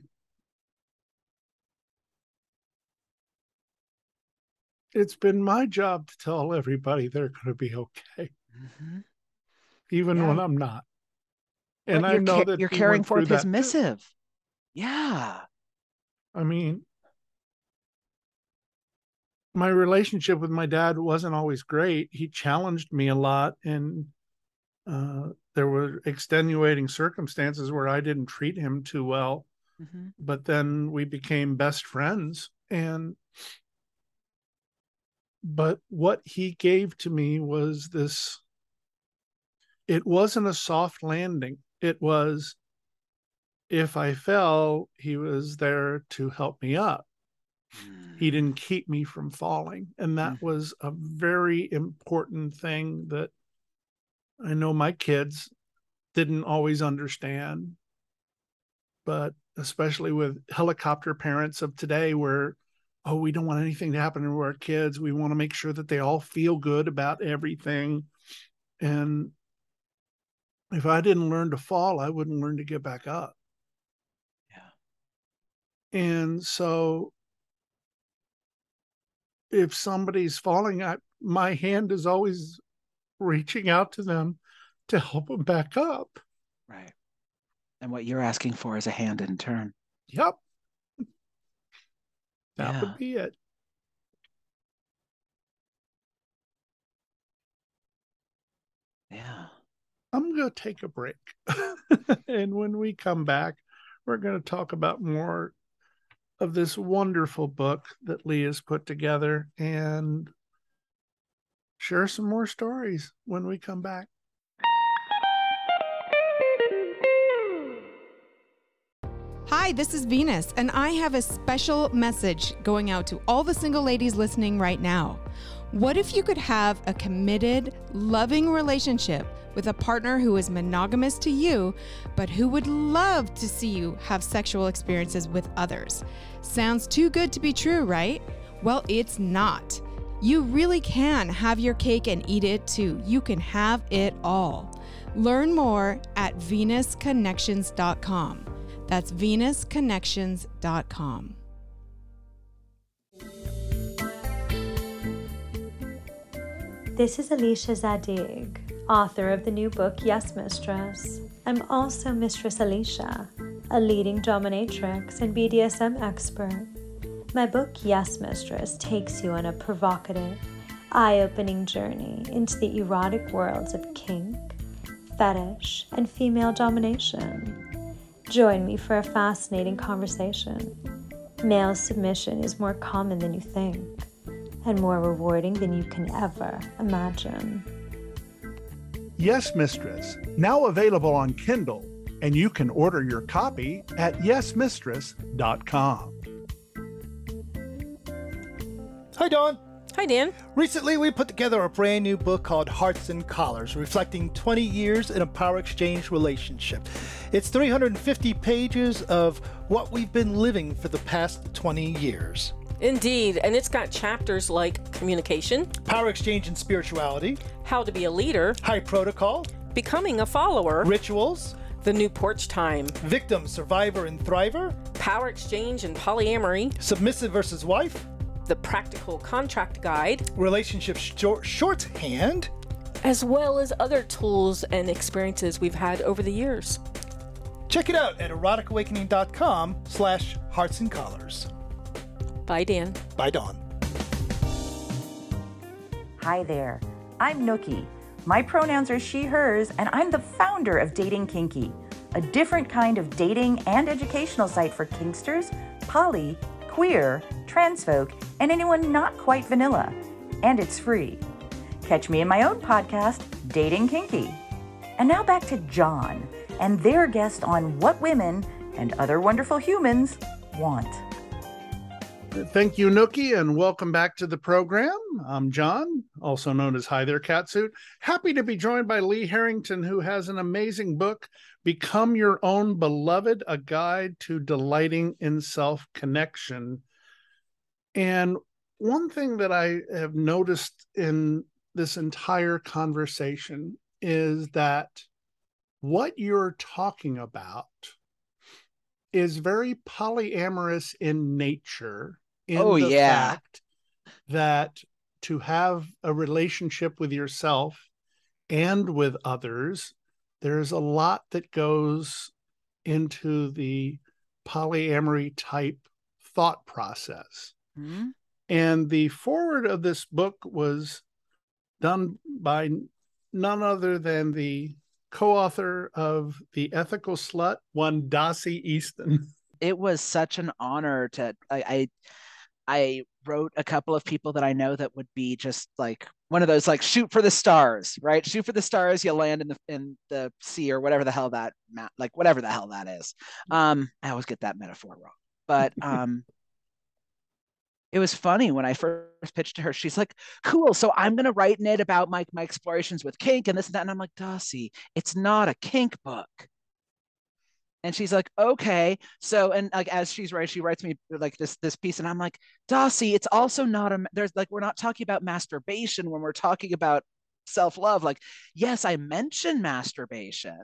it's been my job to tell everybody they're going to be okay. Mm-hmm. Even yeah. when I'm not. And I know ca- that you're carrying forth his missive. Too. Yeah. I mean, my relationship with my dad wasn't always great. He challenged me a lot, and uh, there were extenuating circumstances where I didn't treat him too well. Mm-hmm. But then we became best friends. And but what he gave to me was this. It wasn't a soft landing. It was, if I fell, he was there to help me up. Mm. He didn't keep me from falling. And that mm. was a very important thing that I know my kids didn't always understand. But especially with helicopter parents of today, where, oh, we don't want anything to happen to our kids. We want to make sure that they all feel good about everything. And if I didn't learn to fall, I wouldn't learn to get back up. Yeah. And so if somebody's falling, I, my hand is always reaching out to them to help them back up. Right. And what you're asking for is a hand in turn. Yep. That yeah. would be it. Yeah. I'm going to take a break. And when we come back, we're going to talk about more of this wonderful book that Lee has put together and share some more stories when we come back. Hi, this is Venus, and I have a special message going out to all the single ladies listening right now. What if you could have a committed, loving relationship with a partner who is monogamous to you, but who would love to see you have sexual experiences with others? Sounds too good to be true, right? Well, it's not. You really can have your cake and eat it too. You can have it all. Learn more at venus connections dot com. That's venus connections dot com. This is Alicia Zadig, author of the new book, Yes Mistress. I'm also Mistress Alicia, a leading dominatrix and B D S M expert. My book, Yes Mistress, takes you on a provocative, eye-opening journey into the erotic worlds of kink, fetish, and female domination. Join me for a fascinating conversation. Male submission is more common than you think, and more rewarding than you can ever imagine. Yes Mistress, now available on Kindle, and you can order your copy at yes mistress dot com. Hi, Dawn. Hi, Dan. Recently, we put together a brand new book called Hearts and Collars, reflecting twenty years in a power exchange relationship. It's three hundred fifty pages of what we've been living for the past twenty years. Indeed, and it's got chapters like communication, power exchange and spirituality, how to be a leader, high protocol, becoming a follower, rituals, the new porch time, victim, survivor, and thriver, power exchange and polyamory, submissive versus wife, the practical contract guide, relationship short- shorthand, as well as other tools and experiences we've had over the years. Check it out at erotic awakening dot com slash hearts and collars. Bye, Dan. Bye, Dawn. Hi there. I'm Nookie. My pronouns are she, hers, and I'm the founder of Dating Kinky, a different kind of dating and educational site for kinksters, poly, queer, trans folk, and anyone not quite vanilla. And it's free. Catch me in my own podcast, Dating Kinky. And now back to John and their guest on what women and other wonderful humans want. Thank you, Nookie, and welcome back to the program. I'm John, also known as Hi There Catsuit. Happy to be joined by Lee Harrington, who has an amazing book, Become Your Own Beloved, A Guide to Delighting in Self-Connection. And one thing that I have noticed in this entire conversation is that what you're talking about is very polyamorous in nature, in oh, the yeah. fact that to have a relationship with yourself and with others There's a lot that goes into the polyamory type thought process. Mm-hmm. And the foreword of this book was done by none other than the co-author of The Ethical Slut, one Dossie Easton. It was such an honor to, I, I, I wrote a couple of people that I know that would be just like one of those, like, shoot for the stars, right? Shoot for the stars, you land in the in the sea or whatever the hell that, like whatever the hell that is. Um, I always get that metaphor wrong. But um, it was funny when I first pitched to her, she's like, cool, so I'm going to write in it about my, my explorations with kink and this and that. And I'm like, Dossie, it's not a kink book. And she's like, okay. So, and like, as she's right, she writes me like this, this piece. And I'm like, Dossie, it's also not a, there's like, we're not talking about masturbation when we're talking about self-love. Like, yes, I mention masturbation,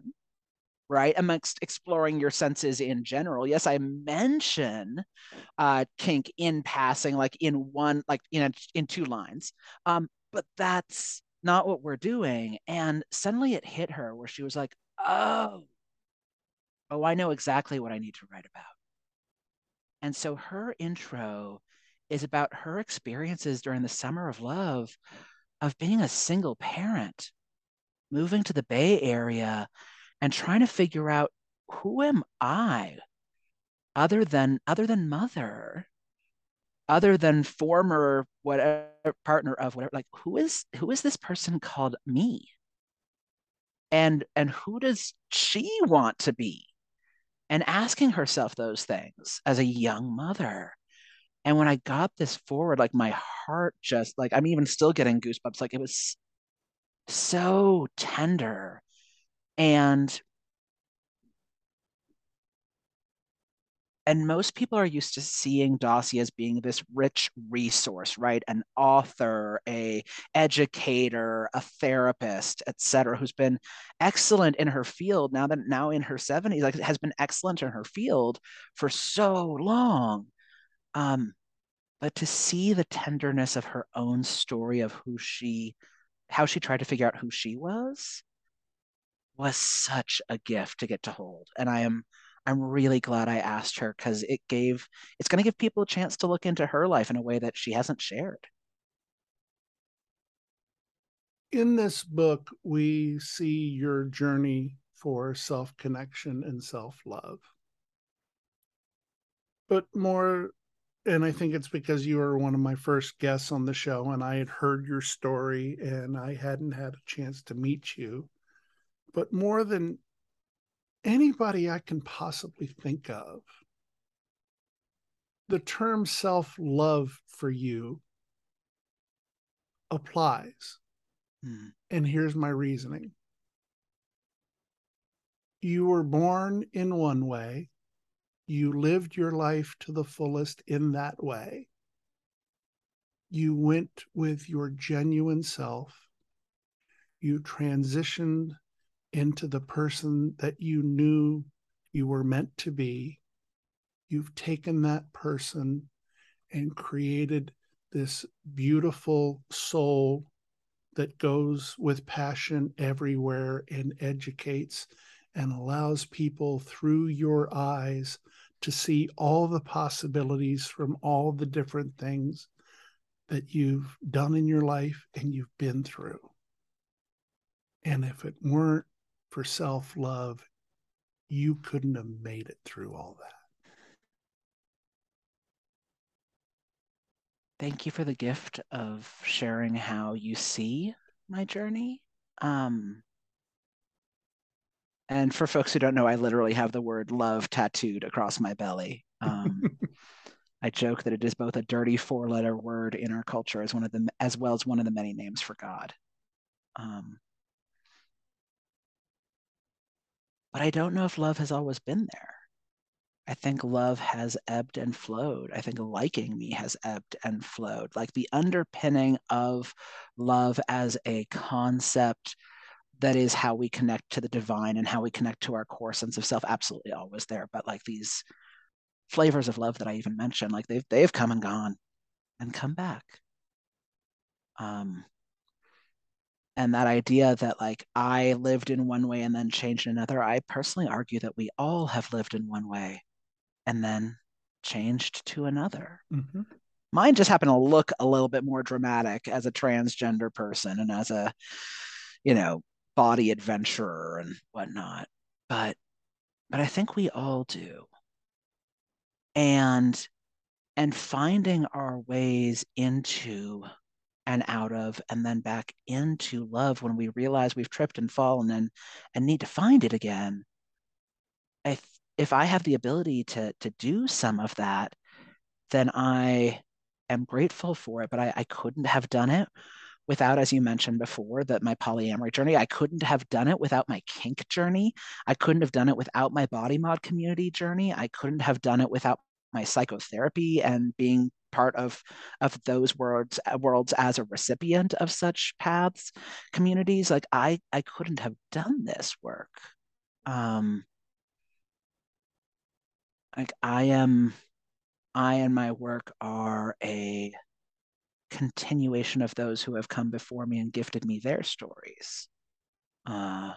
right? Amongst exploring your senses in general. Yes, I mention uh, kink in passing, like in one, like in, a, in two lines. Um, but that's not what we're doing. And suddenly it hit her where she was like, oh, oh, I know exactly what I need to write about. And so her intro is about her experiences during the summer of love, of being a single parent, moving to the Bay Area, and trying to figure out, who am I other than, other than mother, other than former whatever partner of whatever, like, who is, who is this person called me? And, and who does she want to be? And asking herself those things as a young mother. And when I got this forward, like my heart just, like, I'm even still getting goosebumps. Like, it was so tender. And, and most people are used to seeing Dossie as being this rich resource, right? An author, a educator, a therapist, et cetera, who's been excellent in her field now that now in her seventies, like, has been excellent in her field for so long. Um, but to see the tenderness of her own story of who she, how she tried to figure out who she was, was such a gift to get to hold. And I am, I'm really glad I asked her, because it gave, it's going to give people a chance to look into her life in a way that she hasn't shared. In this book, we see your journey for self-connection and self-love. But more, and I think it's because you were one of my first guests on the show, and I had heard your story and I hadn't had a chance to meet you. But more than anybody I can possibly think of, the term self-love for you applies. Mm. And here's my reasoning. You were born in one way. You lived your life to the fullest in that way. You went with your genuine self. You transitioned into the person that you knew you were meant to be. You've taken that person and created this beautiful soul that goes with passion everywhere and educates and allows people through your eyes to see all the possibilities from all the different things that you've done in your life and you've been through. And if it weren't for self-love, you couldn't have made it through all that. Thank you for the gift of sharing how you see my journey. Um, and for folks who don't know, I literally have the word love tattooed across my belly. Um, I joke that it is both a dirty four-letter word in our culture as one of the, as well as one of the many names for God. Um, But I don't know if love has always been there. I think love has ebbed and flowed. I think liking me has ebbed and flowed. Like, the underpinning of love as a concept that is how we connect to the divine and how we connect to our core sense of self, absolutely always there. But like, these flavors of love that I even mentioned, like, they've, they've come and gone and come back. Um, And that idea that like I lived in one way and then changed another, I personally argue that we all have lived in one way and then changed to another. Mm-hmm. Mine just happened to look a little bit more dramatic as a transgender person and as a, you know, body adventurer and whatnot. But, but I think we all do. And, and finding our ways into and out of and then back into love when we realize we've tripped and fallen and and need to find it again. If if I have the ability to to do some of that, then I am grateful for it, but I, I couldn't have done it without, as you mentioned before, that my polyamory journey. I couldn't have done it without my kink journey. I couldn't have done it without my body mod community journey. I couldn't have done it without my psychotherapy and being part of of those worlds worlds as a recipient of such paths, communities. Like I I couldn't have done this work. Um, like I am, I and my work are a continuation of those who have come before me and gifted me their stories. Uh,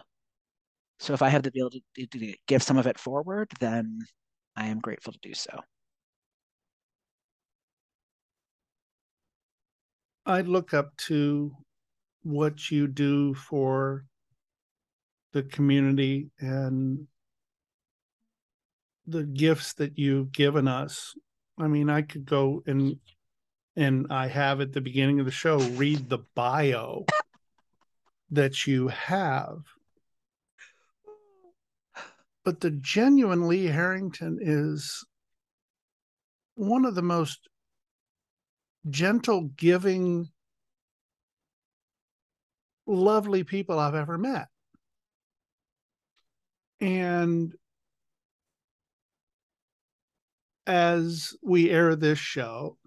so if I have the ability to, to give some of it forward, then I am grateful to do so. I look up to what you do for the community and the gifts that you've given us. I mean, I could go and and I have at the beginning of the show read the bio that you have. But the genuine Lee Harrington is one of the most gentle, giving, lovely people I've ever met. And as we air this show,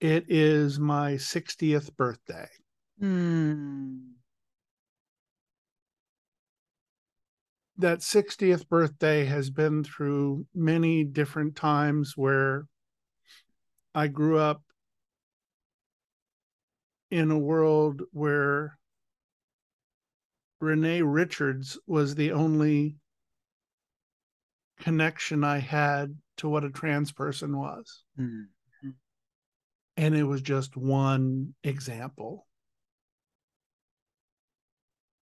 it is my sixtieth birthday. Mm. That sixtieth birthday has been through many different times where I grew up in a world where Renee Richards was the only connection I had to what a trans person was. Mm-hmm. And it was just one example.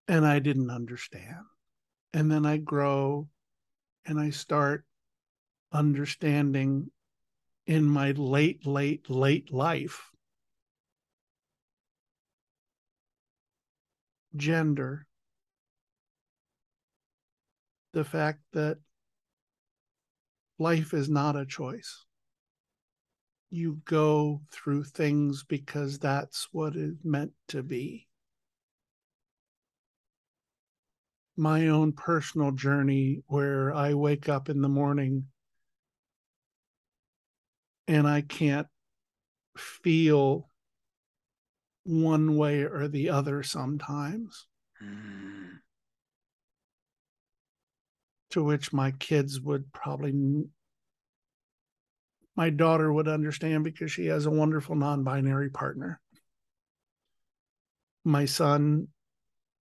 And I didn't understand. And then I grow and I start understanding in my late, late, late life, gender, the fact that life is not a choice. You go through things because that's what it's meant to be. My own personal journey where I wake up in the morning and I can't feel one way or the other sometimes. Mm. To which my kids would probably, my daughter would understand because she has a wonderful non-binary partner. My son,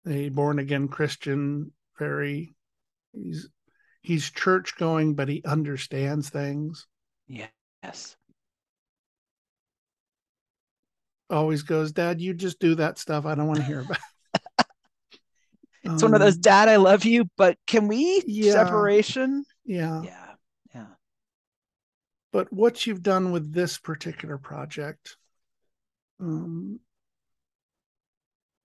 a born-again Christian, very, he's, he's church-going, but he understands things. Yeah. Yes. Always goes, Dad, you just do that stuff. I don't want to hear about it. It's um, one of those, Dad, I love you, but can we? Yeah, separation? Yeah. Yeah. Yeah. But what you've done with this particular project, um,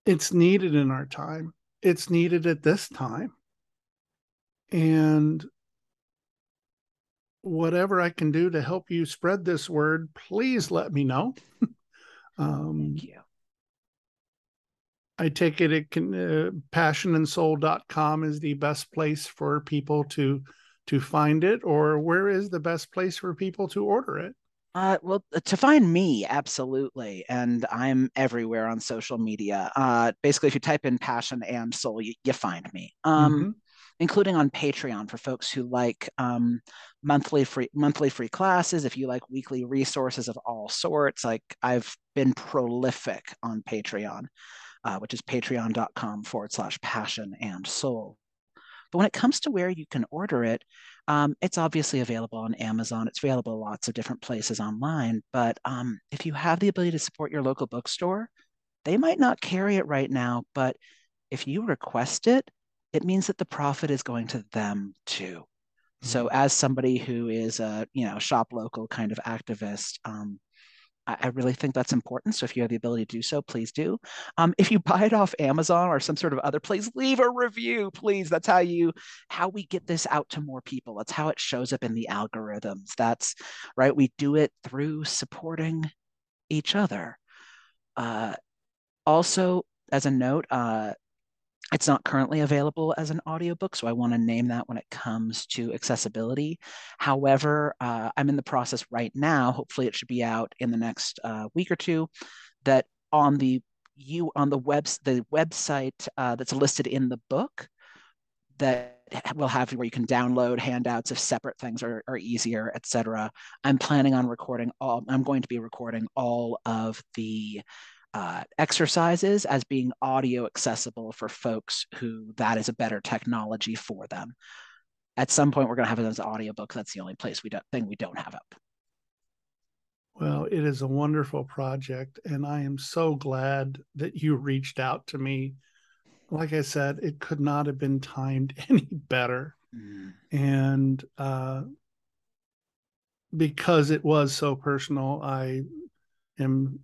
it's needed in our time. It's needed at this time. And whatever I can do to help you spread this word, please let me know. um, Thank you. I take it it can uh, passion and soul dot com is the best place for people to to find it, or where is the best place for people to order it? Uh, well, to find me, absolutely. And I'm everywhere on social media. Uh, basically, if you type in passion and soul, you, you find me. Um, mm-hmm. including on Patreon for folks who like um, monthly free monthly free classes, if you like weekly resources of all sorts. Like, I've been prolific on Patreon, uh, which is patreon.com forward slash passion and soul. But when it comes to where you can order it, um, it's obviously available on Amazon. It's available lots of different places online. But um, if you have the ability to support your local bookstore, they might not carry it right now, but if you request it, it means that the profit is going to them too. Mm-hmm. So as somebody who is a, you know, shop local kind of activist, um, I really think that's important. So if you have the ability to do so, please do. Um, if you buy it off Amazon or some sort of other place, leave a review, please. That's how you, how we get this out to more people. That's how it shows up in the algorithms. That's right. We do it through supporting each other. Uh, also, as a note, uh, it's not currently available as an audiobook, so I want to name that when it comes to accessibility. However, uh, I'm in the process right now, hopefully it should be out in the next uh, week or two, that on the you on the web, the website uh, that's listed in the book, that will have where you can download handouts if separate things are, are easier, et cetera. I'm planning on recording all, I'm going to be recording all of the Uh, exercises as being audio accessible for folks who that is a better technology for them. At some point, we're going to have it as an audiobook. That's the only place we don't thing we don't have up. Well, it is a wonderful project, and I am so glad that you reached out to me. Like I said, it could not have been timed any better, mm. and uh, because it was so personal, I am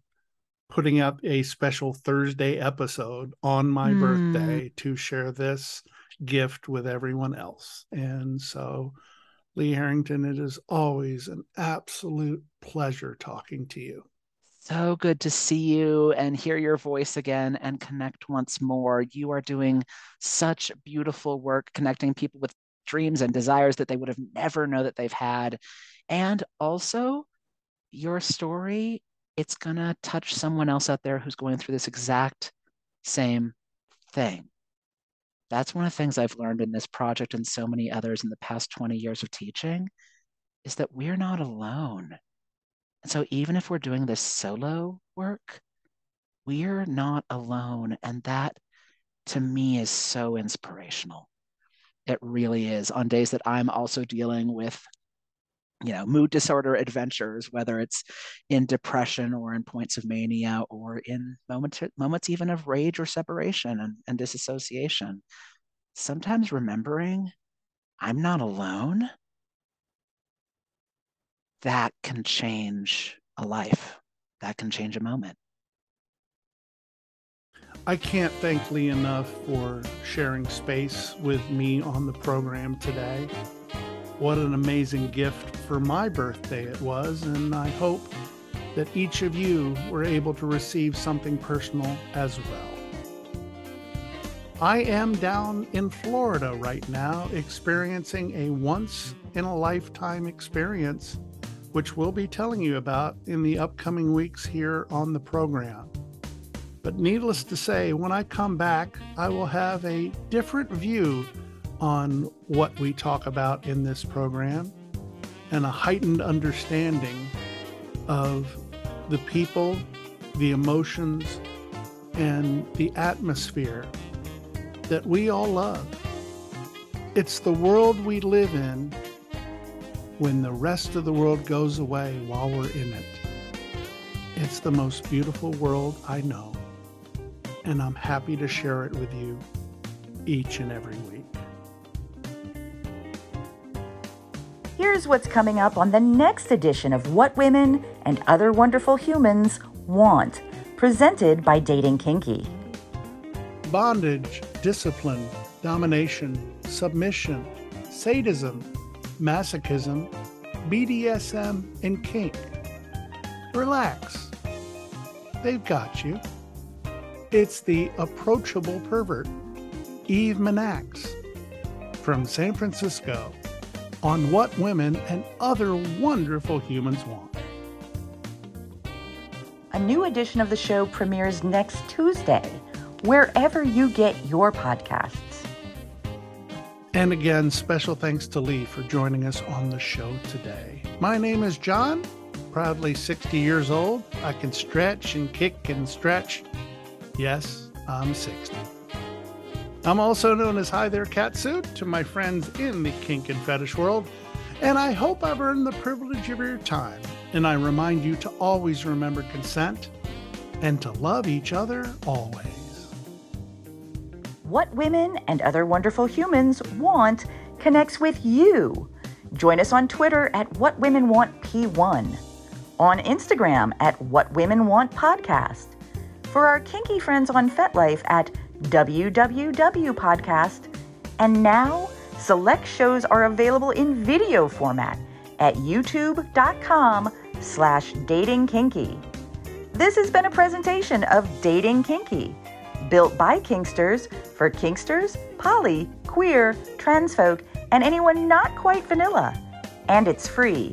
putting up a special Thursday episode on my mm. birthday to share this gift with everyone else. And so, Lee Harrington, it is always an absolute pleasure talking to you. So good to see you and hear your voice again and connect once more. You are doing such beautiful work connecting people with dreams and desires that they would have never known that they've had. And also, your story, it's going to touch someone else out there who's going through this exact same thing. That's one of the things I've learned in this project and so many others in the past twenty years of teaching, is that we're not alone. And so even if we're doing this solo work, we're not alone. And that, to me, is so inspirational. It really is. On days that I'm also dealing with you know, mood disorder adventures, whether it's in depression or in points of mania or in moments, moments even of rage or separation and, and disassociation. Sometimes remembering I'm not alone, that can change a life. That can change a moment. I can't thank Lee enough for sharing space with me on the program today. What an amazing gift for my birthday it was, and I hope that each of you were able to receive something personal as well. I am down in Florida right now experiencing a once-in-a-lifetime experience, which we'll be telling you about in the upcoming weeks here on the program. But needless to say, when I come back, I will have a different view on what we talk about in this program and a heightened understanding of the people, the emotions, and the atmosphere that we all love. It's the world we live in when the rest of the world goes away while we're in it. It's the most beautiful world I know, and I'm happy to share it with you each and every week. Here's what's coming up on the next edition of What Women and Other Wonderful Humans Want, presented by Dating Kinky. Bondage, discipline, domination, submission, sadism, masochism, B D S M, and kink. Relax. They've got you. It's the approachable pervert, Eve Manax, from San Francisco, on What Women and Other Wonderful Humans Want. A new edition of the show premieres next Tuesday, wherever you get your podcasts. And again, special thanks to Lee for joining us on the show today. My name is John, proudly sixty years old. I can stretch and kick and stretch. Yes, I'm sixty. I'm also known as Hi There Catsuit to my friends in the kink and fetish world, and I hope I've earned the privilege of your time. And I remind you to always remember consent and to love each other always. What Women and Other Wonderful Humans Want connects with you. Join us on Twitter at What Women Want P one, on Instagram at What Women Want Podcast, for our kinky friends on FetLife at W W W Podcast, and now select shows are available in video format at youtube.com slash dating kinky. This has been a presentation of Dating Kinky, built by Kinksters for Kinksters, poly, queer, trans folk, and anyone not quite vanilla. And it's free.